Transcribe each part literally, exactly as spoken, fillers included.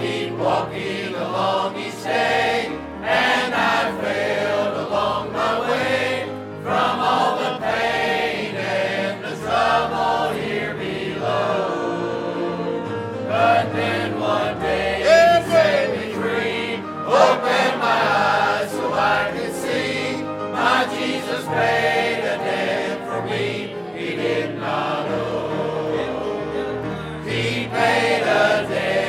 keep walking along East Bend, and I failed along my way from all the pain and the trouble here below. But then one day it saved me free, opened my eyes so I could see my Jesus paid a debt for me he did not owe. He paid a debt.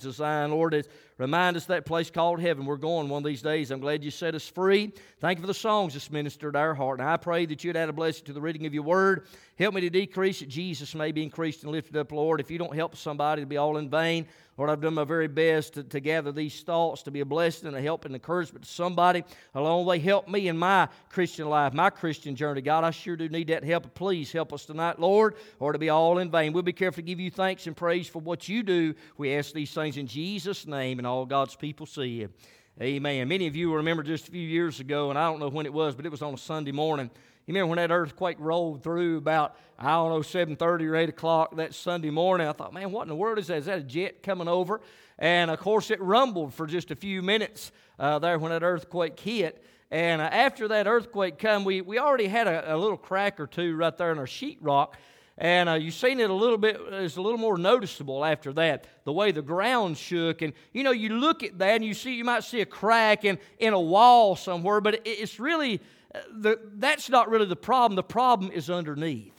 Design, Lord, is remind us that place called heaven. We're going one of these days. I'm glad you set us free. Thank you for the songs that's ministered our heart. And I pray that you'd add a blessing to the reading of your word. Help me to decrease that Jesus may be increased and lifted up, Lord. If you don't help somebody, it'll be all in vain. Lord, I've done my very best to, to gather these thoughts, to be a blessing and a help and encouragement to somebody along the way. Help me in my Christian life, my Christian journey. God, I sure do need that help. Please help us tonight, Lord, or it'll be all in vain. We'll be careful to give you thanks and praise for what you do. We ask these things in Jesus' name, and all God's people see you. Amen. Many of you remember just a few years ago, and I don't know when it was, but it was on a Sunday morning. You remember when that earthquake rolled through about, I don't know, seven thirty or eight o'clock that Sunday morning. I thought, man, what in the world is that? Is that a jet coming over? And, of course, it rumbled for just a few minutes uh, there when that earthquake hit. And uh, after that earthquake come, we, we already had a, a little crack or two right there in our sheetrock. And uh, you've seen it a little bit, it's a little more noticeable after that, the way the ground shook. And, you know, you look at that and you see, you might see a crack in, in a wall somewhere, but it, it's really, uh, the, that's not really the problem. The problem is underneath.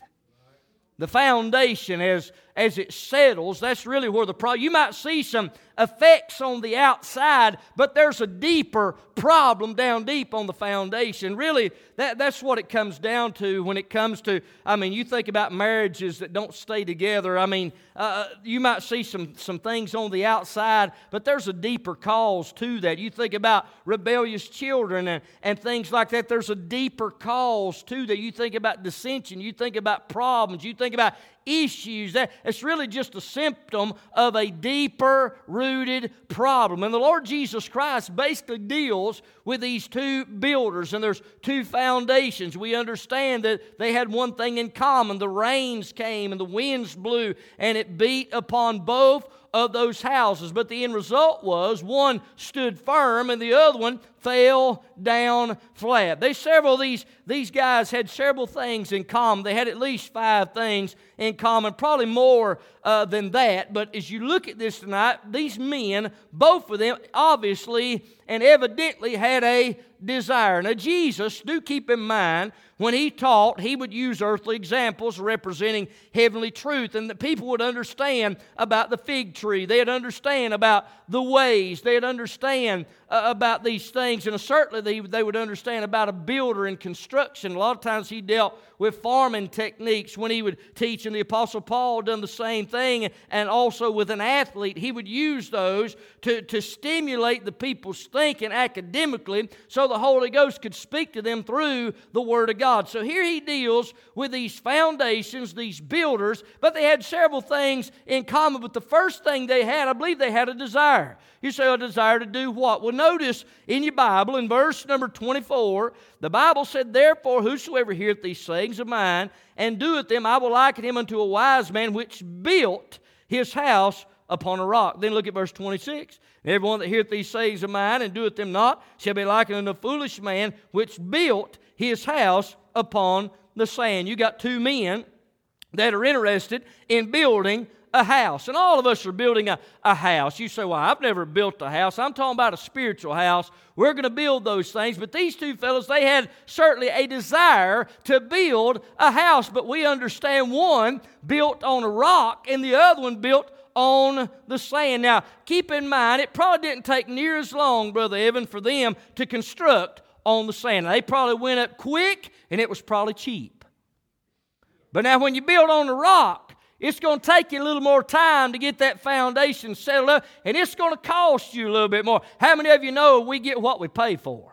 The foundation, as, as it settles, that's really where the problem, you might see some effects on the outside, but there's a deeper problem down deep on the foundation. Really, that, that's what it comes down to when it comes to, I mean, you think about marriages that don't stay together. I mean, uh, you might see some, some things on the outside, but there's a deeper cause to that. You think about rebellious children and, and things like that. There's a deeper cause to that. You think about dissension. You think about problems. You think about issues. That it's really just a symptom of a deeper rooted problem. And the Lord Jesus Christ basically deals with these two builders, and there's two foundations. We understand that they had one thing in common. The rains came and the winds blew, and it beat upon both of those houses. But the end result was one stood firm and the other one fell down flat. They several these these guys had several things in common. They had at least five things in common, probably more uh, than that. But as you look at this tonight, these men, both of them, obviously and evidently had a desire. Now Jesus, do keep in mind, when he taught, he would use earthly examples representing heavenly truth, and the people would understand about the fig tree. They'd understand about the ways. They'd understand uh, about these things, and certainly they, they would understand about a builder and construction. A lot of times he dealt with farming techniques when he would teach, and the Apostle Paul done the same thing, and also with an athlete. He would use those to, to stimulate the people's thinking academically so the Holy Ghost could speak to them through the Word of God. God. So here he deals with these foundations, these builders, but they had several things in common. But the first thing they had, I believe they had a desire. You say, a desire to do what? Well, notice in your Bible, in verse number twenty-four, the Bible said, "Therefore, whosoever heareth these sayings of mine, and doeth them, I will liken him unto a wise man which built his house upon a rock. Then look at verse twenty-six. And everyone that heareth these sayings of mine and doeth them not shall be likened unto a foolish man which built his house upon the sand. You got two men that are interested in building a house. And all of us are building a, a house. You say, well, I've never built a house. I'm talking about a spiritual house. We're going to build those things. But these two fellows, they had certainly a desire to build a house. But we understand one built on a rock and the other one built on the sand. Now, keep in mind, it probably didn't take near as long, Brother Evan, for them to construct on the sand. They probably went up quick and it was probably cheap. But now when you build on the rock, it's going to take you a little more time to get that foundation settled up, and it's going to cost you a little bit more. How many of you know we get what we pay for?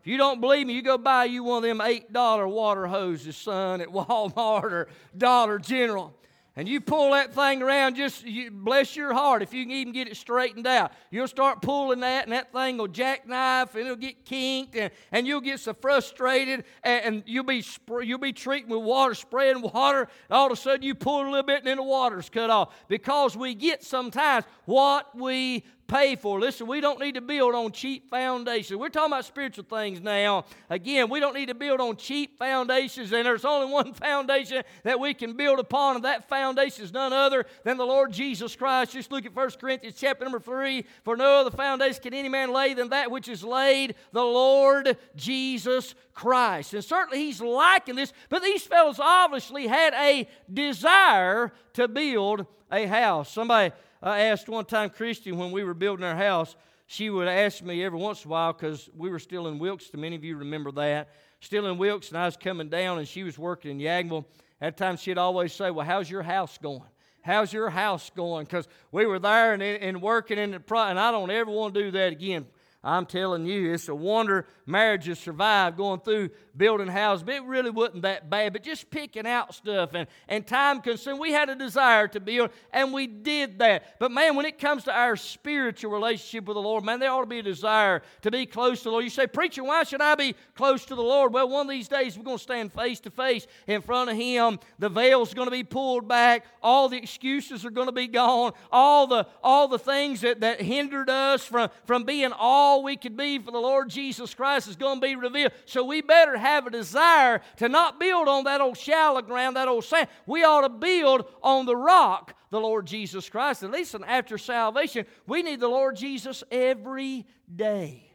If you don't believe me, you go buy you one of them eight dollar water hoses, son, at Walmart or Dollar General, and you pull that thing around, just you, bless your heart if you can even get it straightened out. You'll start pulling that, and that thing will jackknife, and it'll get kinked, and, and you'll get so frustrated, and, and you'll be sp- you'll be treating with water, spraying water, and all of a sudden you pull a little bit, and then the water's cut off. Because we get sometimes what we pay for. Listen, we don't need to build on cheap foundations. We're talking about spiritual things now. Again, we don't need to build on cheap foundations, and there's only one foundation that we can build upon, and that foundation is none other than the Lord Jesus Christ. Just look at First Corinthians chapter number three. For no other foundation can any man lay than that which is laid, the Lord Jesus Christ. And certainly he's liking this, but these fellows obviously had a desire to build a house. Somebody I asked one time, Christy, when we were building our house, she would ask me every once in a while, because we were still in Wilkeston. Many of you remember that. Still in Wilkeston, I was coming down, and she was working in Yagville. At the time, she'd always say, well, how's your house going? How's your house going? Because we were there and, and working in the pro, and I don't ever want to do that again. I'm telling you, it's a wonder marriages survive going through building houses. But it really wasn't that bad. But just picking out stuff and, and time consuming. We had a desire to build, and we did that. But, man, when it comes to our spiritual relationship with the Lord, man, there ought to be a desire to be close to the Lord. You say, preacher, why should I be close to the Lord? Well, one of these days we're going to stand face to face in front of Him. The veil's going to be pulled back. All the excuses are going to be gone. All the, all the things that, that hindered us from, from being all all we could be for the Lord Jesus Christ is going to be revealed. So we better have a desire to not build on that old shallow ground, that old sand. We ought to build on the rock, the Lord Jesus Christ. And listen, after salvation, we need the Lord Jesus every day.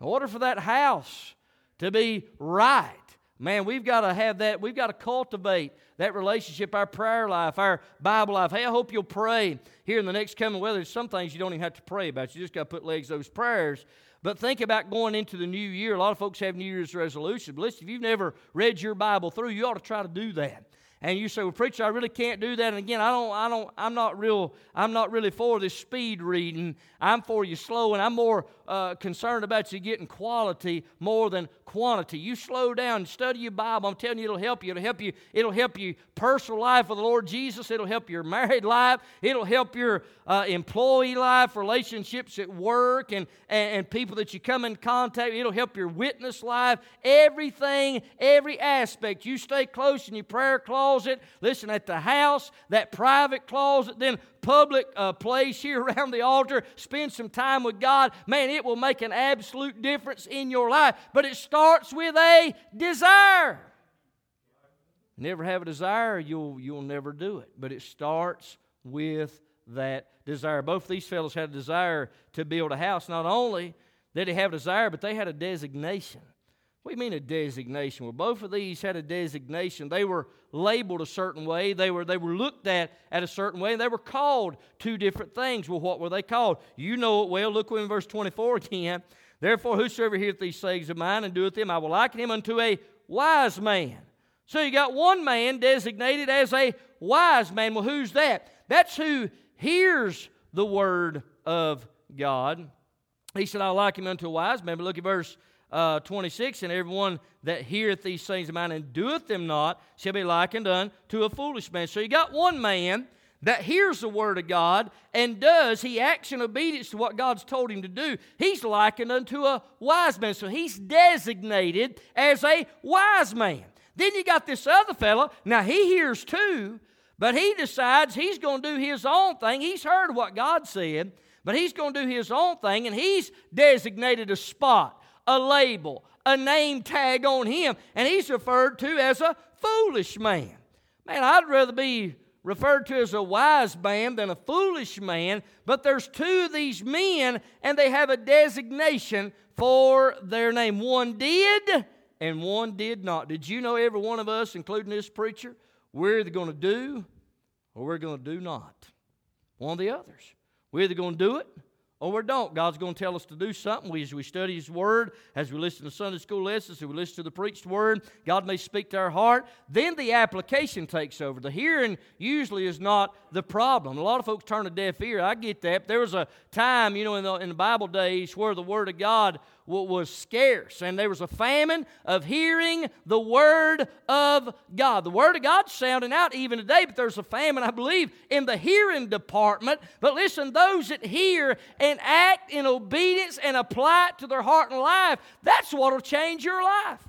In order for that house to be right, man, we've got to have that. We've got to cultivate that relationship, our prayer life, our Bible life. Hey, I hope you'll pray here in the next coming weather. There's some things you don't even have to pray about. You just got to put legs to those prayers. But think about going into the new year. A lot of folks have New Year's resolutions. But listen, if you've never read your Bible through, you ought to try to do that. And you say, well, preacher, I really can't do that. And again, I don't, I don't, I'm not real, I'm not really for this speed reading. I'm for you slow, and I'm more uh, concerned about you getting quality more than quantity. You slow down and study your Bible. I'm telling you, it'll help you. It'll help you. It'll help you personal life with the Lord Jesus. It'll help your married life. It'll help your uh, employee life, relationships at work, and, and and people that you come in contact with. It'll help your witness life. Everything, every aspect. You stay close in your prayer closet. Closet, listen, at the house, that private closet, then public uh, place here around the altar, spend some time with God. Man, it will make an absolute difference in your life. But it starts with a desire. Never have a desire, you'll, you'll never do it. But it starts with that desire. Both these fellows had a desire to build a house. Not only did they have a desire, but they had a designation. What do you mean a designation? Well, both of these had a designation. They were labeled a certain way. They were, they were looked at at a certain way. And they were called two different things. Well, what were they called? You know it well. Look in verse twenty-four again. Therefore, whosoever heareth these sayings of mine and doeth them, I will liken him unto a wise man. So you got one man designated as a wise man. Well, who's that? That's who hears the word of God. He said, I will liken him unto a wise man. But look at verse Uh, twenty-six, and everyone that heareth these things of mine and doeth them not shall be likened unto a foolish man. So you got one man that hears the word of God and does, he acts in obedience to what God's told him to do. He's likened unto a wise man. So he's designated as a wise man. Then you got this other fellow. Now he hears too, But he decides he's going to do his own thing. He's heard what God said, but he's going to do his own thing, and he's designated a spot, a label, a name tag on him, and he's referred to as a foolish man. Man, I'd rather be referred to as a wise man than a foolish man, but there's two of these men, and they have a designation for their name. One did, and one did not. Did you know every one of us, including this preacher, we're either going to do or we're going to do not? One of the others. We're either going to do it or we don't. God's going to tell us to do something. We, as we study His Word, as we listen to Sunday school lessons, as we listen to the preached Word, God may speak to our heart. Then the application takes over. The hearing usually is not the problem. A lot of folks turn a deaf ear. I get that. But there was a time, you know, in the, in the Bible days where the Word of God was scarce, and there was a famine of hearing the Word of God. The Word of God's sounding out even today, but there's a famine, I believe, in the hearing department. But listen, those that hear and act in obedience and apply it to their heart and life, that's what will change your life.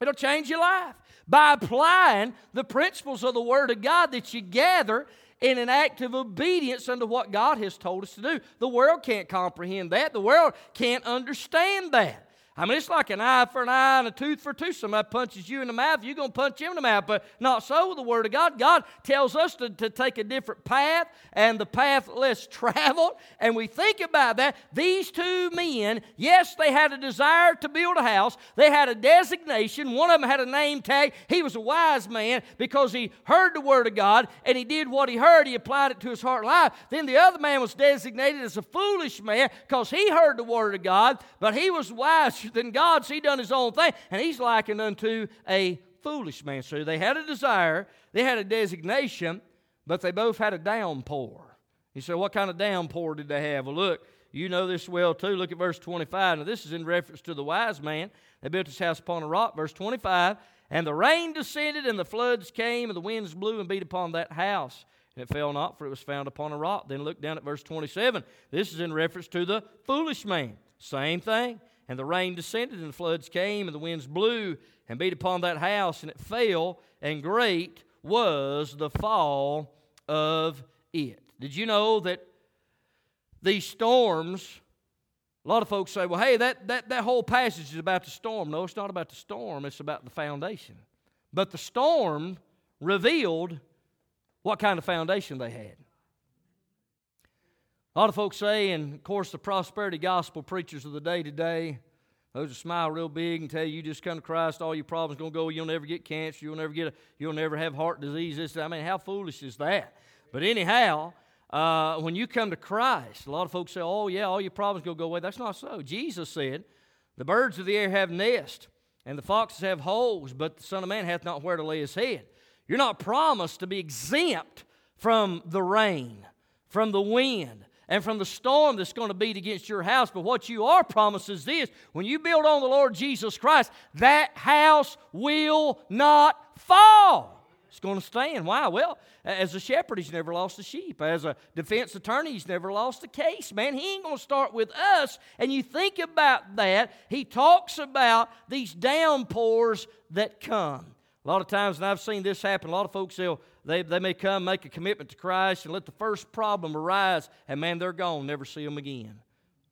It'll change your life. By applying the principles of the Word of God that you gather in an act of obedience unto what God has told us to do. The world can't comprehend that. The world can't understand that. I mean, it's like an eye for an eye and a tooth for a tooth. Somebody punches you in the mouth, you're going to punch him in the mouth. But not so with the Word of God. God tells us to, to take a different path, and the path less traveled. And we think about that. These two men, yes, they had a desire to build a house. They had a designation. One of them had a name tag. He was a wise man because he heard the Word of God, and he did what he heard. He applied it to his heart and life. Then the other man was designated as a foolish man because he heard the Word of God, but he was wise than God, so he done his own thing, and he's likened unto a foolish man. So they had a desire, they had a designation, but they both had a downpour. You say, what kind of downpour did they have? Well, look, you know this well too. Look at verse twenty-five. Now, this is in reference to the wise man that built his house upon a rock. Verse twenty-five, and the rain descended, and the floods came, and the winds blew and beat upon that house. And it fell not, for it was found upon a rock. Then look down at verse twenty-seven. This is in reference to the foolish man. Same thing. And the rain descended, and the floods came, and the winds blew and beat upon that house, and it fell, and great was the fall of it. Did you know that these storms, a lot of folks say, well, hey, that, that, that whole passage is about the storm. No, it's not about the storm. It's about the foundation. But the storm revealed what kind of foundation they had. A lot of folks say, and of course the prosperity gospel preachers of the day today, those that smile real big and tell you, you just come to Christ, all your problems are going to go, you'll never get cancer, you'll never get, a, you'll never have heart disease. This, I mean, how foolish is that? But anyhow, uh, when you come to Christ, a lot of folks say, oh yeah, all your problems are going to go away. That's not so. Jesus said, the birds of the air have nests, and the foxes have holes, but the Son of Man hath not where to lay his head. You're not promised to be exempt from the rain, from the wind, and from the storm that's going to beat against your house. But what you are promised is this. When you build on the Lord Jesus Christ, that house will not fall. It's going to stand. Why? Well, as a shepherd, he's never lost a sheep. As a defense attorney, he's never lost a case. Man, he ain't going to start with us. And you think about that. He talks about these downpours that come. A lot of times, and I've seen this happen, a lot of folks, they'll, they they may come, make a commitment to Christ, and let the first problem arise, and man, they're gone, never see them again.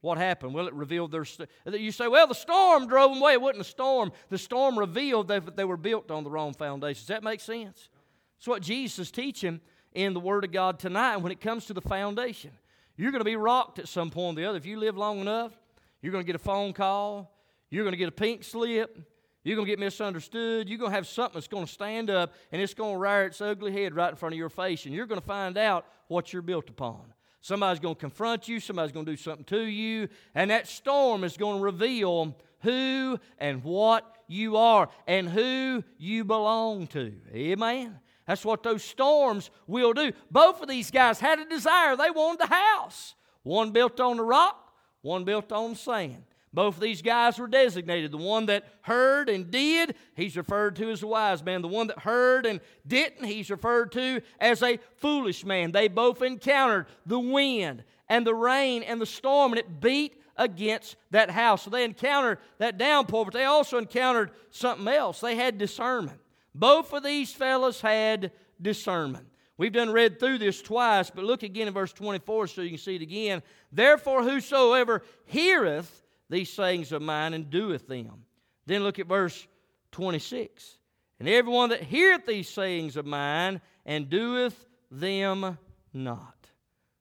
What happened? Well, it revealed their... St- you say, well, the storm drove them away. It wasn't a storm. The storm revealed that they were built on the wrong foundations. Does that make sense? It's what Jesus is teaching in the Word of God tonight when it comes to the foundation. You're going to be rocked at some point or the other. If you live long enough, you're going to get a phone call. You're going to get a pink slip. You're going to get misunderstood. You're going to have something that's going to stand up, and it's going to rear its ugly head right in front of your face, and you're going to find out what you're built upon. Somebody's going to confront you. Somebody's going to do something to you, and that storm is going to reveal who and what you are and who you belong to. Amen? That's what those storms will do. Both of these guys had a desire. They wanted the house. One built on the rock, one built on sand. Both of these guys were designated. The one that heard and did, he's referred to as a wise man. The one that heard and didn't, he's referred to as a foolish man. They both encountered the wind and the rain and the storm, and it beat against that house. So they encountered that downpour, but they also encountered something else. They had discernment. Both of these fellas had discernment. We've done read through this twice, but look again in verse twenty-four so you can see it again. Therefore, whosoever heareth these sayings of mine and doeth them. Then look at verse twenty-six. And everyone that heareth these sayings of mine and doeth them not.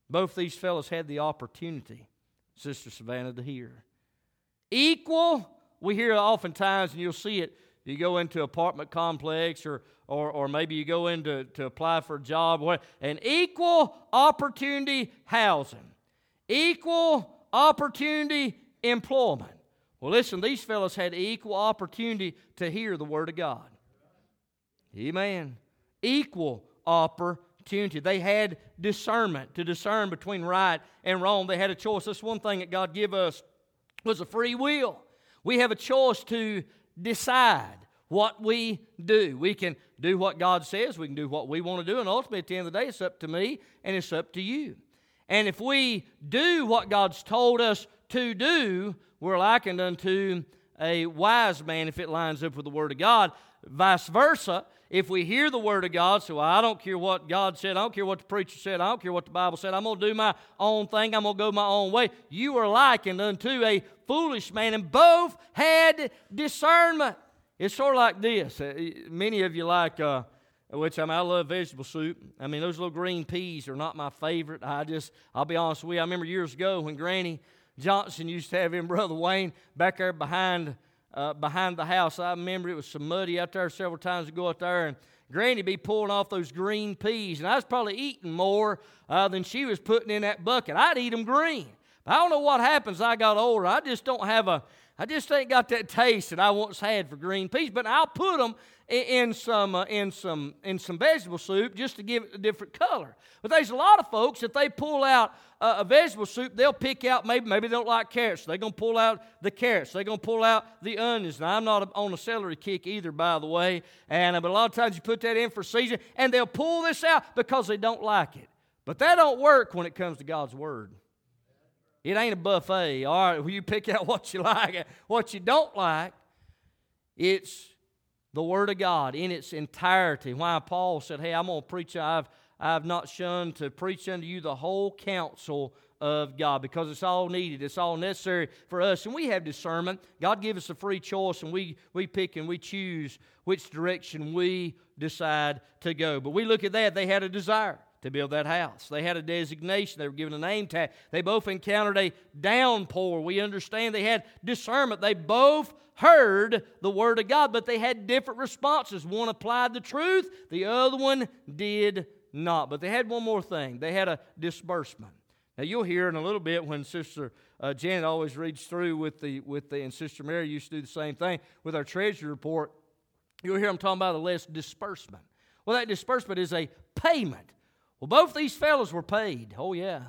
Both these fellows had the opportunity, Sister Savannah, to hear. Equal, we hear oftentimes, and you'll see it, you go into an apartment complex or or, or maybe you go in to, to apply for a job. An equal opportunity housing. Equal opportunity employment. Well, listen, these fellows had equal opportunity to hear the Word of God. Amen. Equal opportunity. They had discernment to discern between right and wrong. They had a choice. That's one thing that God gave us was a free will. We have a choice to decide what we do. We can do what God says. We can do what we want to do. And ultimately, at the end of the day, it's up to me and it's up to you. And if we do what God's told us to do, we're likened unto a wise man if it lines up with the Word of God. Vice versa. If we hear the Word of God, so I don't care what God said, I don't care what the preacher said, I don't care what the Bible said, I'm going to do my own thing, I'm going to go my own way. You are likened unto a foolish man, and both had discernment. It's sort of like this. Many of you like, uh, which I mean, I love vegetable soup. I mean, those little green peas are not my favorite. I just, I'll be honest with you, I remember years ago when Granny Johnson used to have him, Brother Wayne, back there behind Uh, behind the house. I remember it was some muddy out there several times ago out there, and Granny be pulling off those green peas, and I was probably eating more uh, than she was putting in that bucket. I'd eat them green. But I don't know what happens. I got older. I just don't have a, I just ain't got that taste that I once had for green peas. But I'll put them in, in some uh, in some in some vegetable soup just to give it a different color. But there's a lot of folks, if they pull out uh, a vegetable soup, they'll pick out maybe maybe they don't like carrots. They're gonna pull out the carrots. They're gonna pull out the onions. Now I'm not on a celery kick either, by the way. And uh, but a lot of times you put that in for season, and they'll pull this out because they don't like it. But that don't work when it comes to God's Word. It ain't a buffet. All right, well, you pick out what you like, what you don't like. It's the Word of God in its entirety. Why Paul said, hey, I'm going to preach, I've, I've not shunned to preach unto you the whole counsel of God, because it's all needed, it's all necessary for us. And we have discernment. God gives us a free choice, and we, we pick and we choose which direction we decide to go. But we look at that, they had a desire to build that house. They had a designation. They were given a name tag. They both encountered a downpour. We understand they had discernment. They both heard the Word of God, but they had different responses. One applied the truth. The other one did not. But they had one more thing. They had a disbursement. Now, you'll hear in a little bit when Sister uh, Janet always reads through with the, with the, and Sister Mary used to do the same thing with our treasury report. You'll hear them talking about the less disbursement. Well, that disbursement is a payment. Well, both these fellows were paid. Oh, yeah.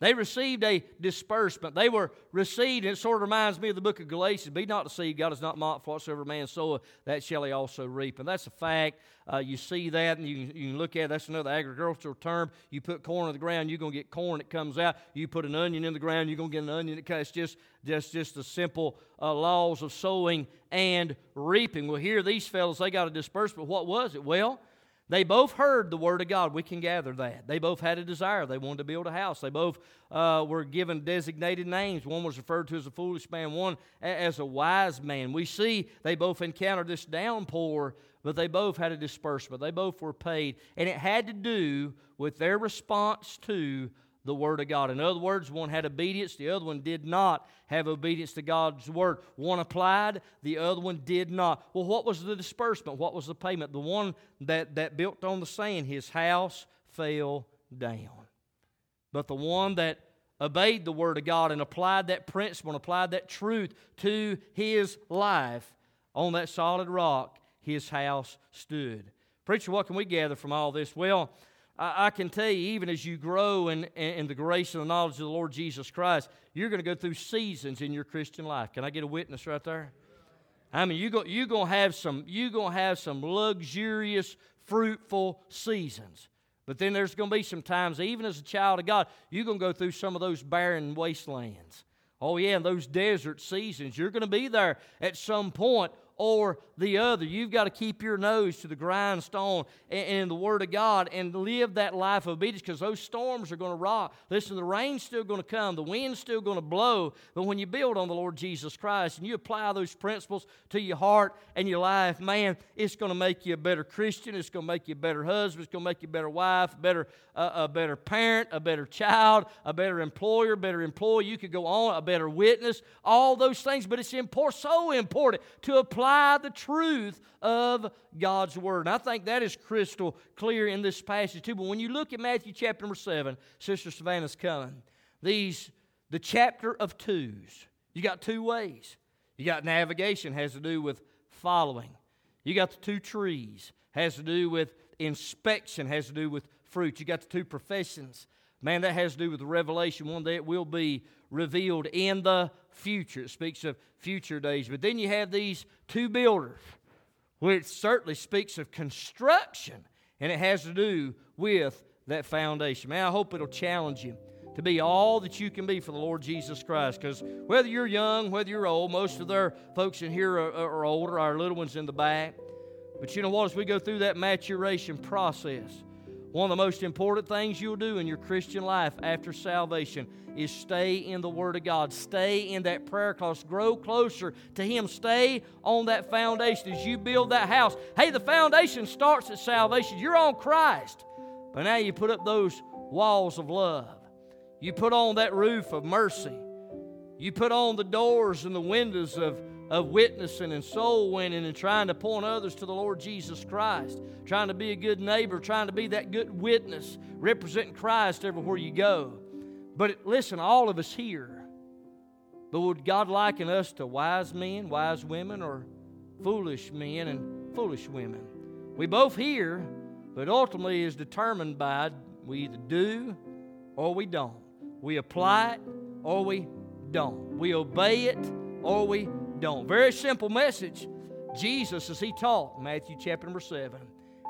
They received a disbursement. They were received, and it sort of reminds me of the book of Galatians. Be not deceived. God is not mocked. For whatsoever man soweth, that shall he also reap. And that's a fact. Uh, you see that, and you, you can look at it. That's another agricultural term. You put corn in the ground, you're going to get corn that comes out. You put an onion in the ground, you're going to get an onion that comes out. It's just, just, just the simple uh, laws of sowing and reaping. Well, here these fellows, they got a disbursement. What was it? Well, they both heard the Word of God. We can gather that. They both had a desire. They wanted to build a house. They both uh, were given designated names. One was referred to as a foolish man, one as a wise man. We see they both encountered this downpour, but they both had a disbursement. They both were paid, and it had to do with their response to the Word of God. In other words, one had obedience. The other one did not have obedience to God's Word. One applied. The other one did not. Well, what was the disbursement? What was the payment? The one that, that built on the sand, his house fell down. But the one that obeyed the Word of God and applied that principle and applied that truth to his life, on that solid rock, his house stood. Preacher, what can we gather from all this? Well, I can tell you, even as you grow in, in the grace and the knowledge of the Lord Jesus Christ, you're going to go through seasons in your Christian life. Can I get a witness right there? I mean, you go, you're going to have some, you're going to have some luxurious, fruitful seasons. But then there's going to be some times, even as a child of God, you're going to go through some of those barren wastelands. Oh, yeah, and those desert seasons. You're going to be there at some point or the other. You've got to keep your nose to the grindstone and the Word of God and live that life of obedience, because those storms are going to rock. Listen, the rain's still going to come. The wind's still going to blow. But when you build on the Lord Jesus Christ and you apply those principles to your heart and your life, man, it's going to make you a better Christian. It's going to make you a better husband. It's going to make you a better wife, better, uh, a better parent, a better child, a better employer, better employee. You could go on, a better witness, all those things. But it's important, so important to apply the truth of God's Word. And I think that is crystal clear in this passage too. But when you look at Matthew chapter number seven, Sister Savannah's coming, these, the chapter of twos. You got two ways. You got navigation, has to do with following. You got the two trees, has to do with inspection, has to do with fruit. You got the two professions. Man, that has to do with the revelation. One day it will be revealed in the future. It speaks of future days. But then you have these two builders, which certainly speaks of construction, and it has to do with that foundation. Man, I hope it'll challenge you to be all that you can be for the Lord Jesus Christ. Because whether you're young, whether you're old, most of their folks in here are, are older, our little ones in the back. But you know what? As we go through that maturation process, one of the most important things you'll do in your Christian life after salvation is stay in the Word of God. Stay in that prayer class. Grow closer to Him. Stay on that foundation as you build that house. Hey, the foundation starts at salvation. You're on Christ. But now you put up those walls of love. You put on that roof of mercy. You put on the doors and the windows of of witnessing and soul winning and trying to point others to the Lord Jesus Christ, trying to be a good neighbor, trying to be that good witness, representing Christ everywhere you go. But it, listen, all of us here, but would God liken us to wise men, wise women, or foolish men and foolish women? We both hear, but ultimately is determined by we either do or we don't. We apply it or we don't. We obey it or we don't. Don't. Very simple message. Jesus, as He taught, Matthew chapter number seven,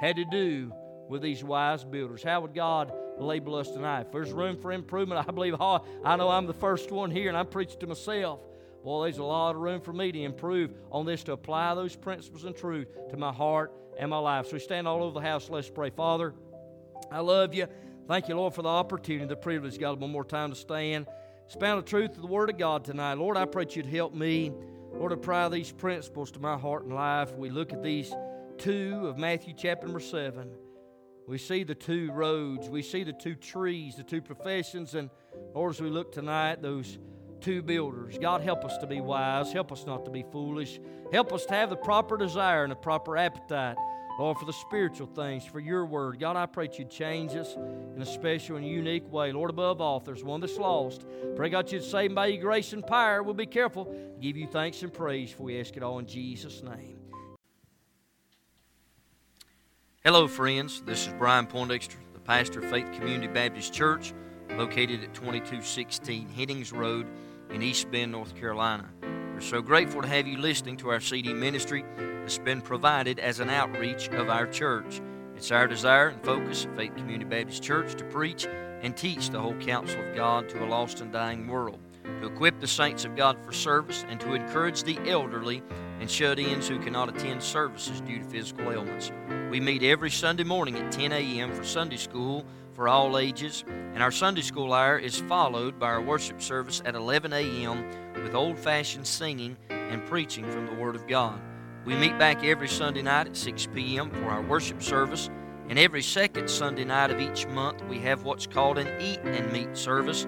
had to do with these wise builders. How would God label us tonight? If there's room for improvement, I believe, oh, I know I'm the first one here and I'm preaching to myself. Boy, there's a lot of room for me to improve on this, to apply those principles and truth to my heart and my life. So we stand all over the house. Let's pray. Father, I love you. Thank you, Lord, for the opportunity, the privilege, God, one more time to stand. Expound the truth of the Word of God tonight. Lord, I pray that You'd help me. Lord, apply these principles to my heart and life. We look at these two of Matthew chapter number seven. We see the two roads. We see the two trees, the two professions. And Lord, as we look tonight, those two builders. God, help us to be wise. Help us not to be foolish. Help us to have the proper desire and the proper appetite, Lord, for the spiritual things, for Your Word. God, I pray that You'd change us in a special and unique way. Lord, above all, if there's one that's lost, pray, God, You'd save them by Your grace and power. We'll be careful to give You thanks and praise, for we ask it all in Jesus' name. Hello, friends. This is Brian Poindexter, the pastor of Faith Community Baptist Church, located at twenty-two sixteen Hennings Road in East Bend, North Carolina. We're so grateful to have you listening to our C D ministry that's been provided as an outreach of our church. It's our desire and focus at Faith Community Baptist Church to preach and teach the whole counsel of God to a lost and dying world, to equip the saints of God for service, and to encourage the elderly and shut-ins who cannot attend services due to physical ailments. We meet every Sunday morning at ten a.m. for Sunday school for all ages, and our Sunday school hour is followed by our worship service at eleven a.m. with old-fashioned singing and preaching from the Word of God. We meet back every Sunday night at six p.m. for our worship service, and every second Sunday night of each month we have what's called an Eat and Meet service.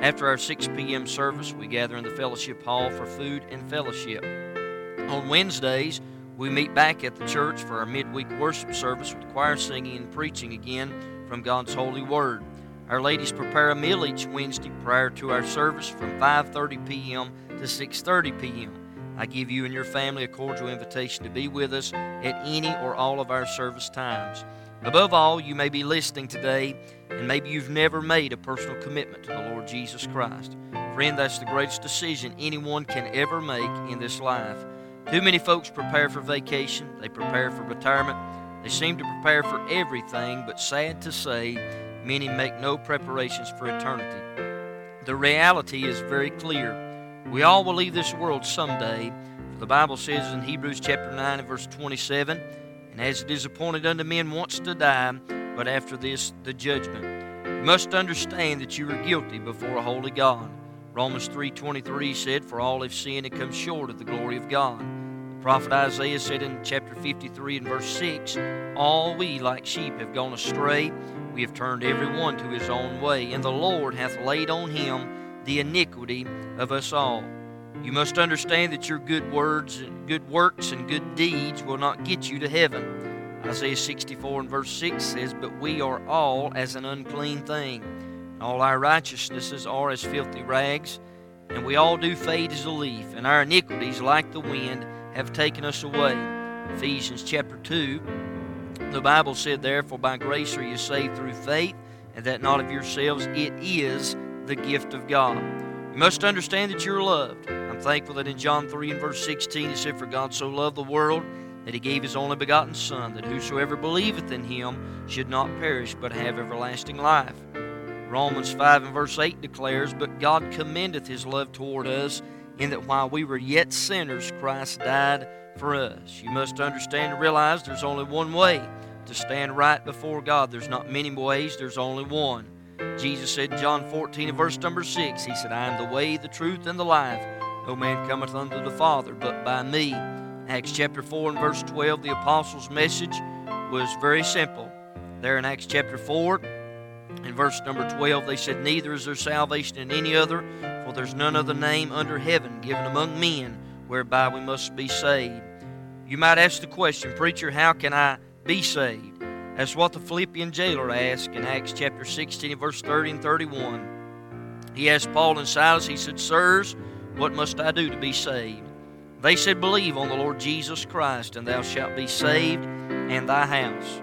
After our six p.m. service, we gather in the fellowship hall for food and fellowship. On Wednesdays, we meet back at the church for our midweek worship service with choir singing and preaching again from God's Holy Word. Our ladies prepare a meal each Wednesday prior to our service from five thirty p.m. to six thirty p.m. I give you and your family a cordial invitation to be with us at any or all of our service times. Above all, you may be listening today, and maybe you've never made a personal commitment to the Lord Jesus Christ. Friend, that's the greatest decision anyone can ever make in this life. Too many folks prepare for vacation, they prepare for retirement, they seem to prepare for everything, but sad to say, many make no preparations for eternity. The reality is very clear. We all will leave this world someday For the Bible says in Hebrews chapter nine and verse twenty-seven, "And as it is appointed unto men once to die, but after this the judgment. You must understand that you are guilty before a holy God." Romans three twenty-three said, "For all have sinned and come short of the glory of God." The prophet Isaiah said in chapter fifty-three and verse six, "All we like sheep have gone astray. We have turned every one to his own way, and the Lord hath laid on him the iniquity of us all." You must understand that your good words, and good works, and good deeds will not get you to heaven. Isaiah sixty-four and verse six says, "But we are all as an unclean thing, and all our righteousnesses are as filthy rags, and we all do fade as a leaf, and our iniquities, like the wind, have taken us away." Ephesians chapter two, the Bible said, "Therefore by grace are you saved through faith, and that not of yourselves, it is the gift of God." You must understand that you're loved. I'm thankful that in John three and verse sixteen it said, "For God so loved the world that he gave his only begotten Son, that whosoever believeth in him should not perish but have everlasting life." Romans five and verse eight declares, "But God commendeth his love toward us, in that while we were yet sinners, Christ died for us." You must understand and realize there's only one way to stand right before God. There's not many ways, there's only one. Jesus said in John fourteen and verse number six, he said, "I am the way, the truth, and the life. No man cometh unto the Father but by me." Acts chapter four and verse twelve, the apostles' message was very simple. There in Acts chapter four and verse number twelve, they said, "Neither is there salvation in any other, for there's none other name under heaven given among men, whereby we must be saved." You might ask the question, "Preacher, how can I be saved?" That's what the Philippian jailer asked in Acts chapter sixteen, verse thirty and thirty-one. He asked Paul and Silas, he said, "Sirs, what must I do to be saved?" They said, "Believe on the Lord Jesus Christ, and thou shalt be saved, and thy house."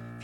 if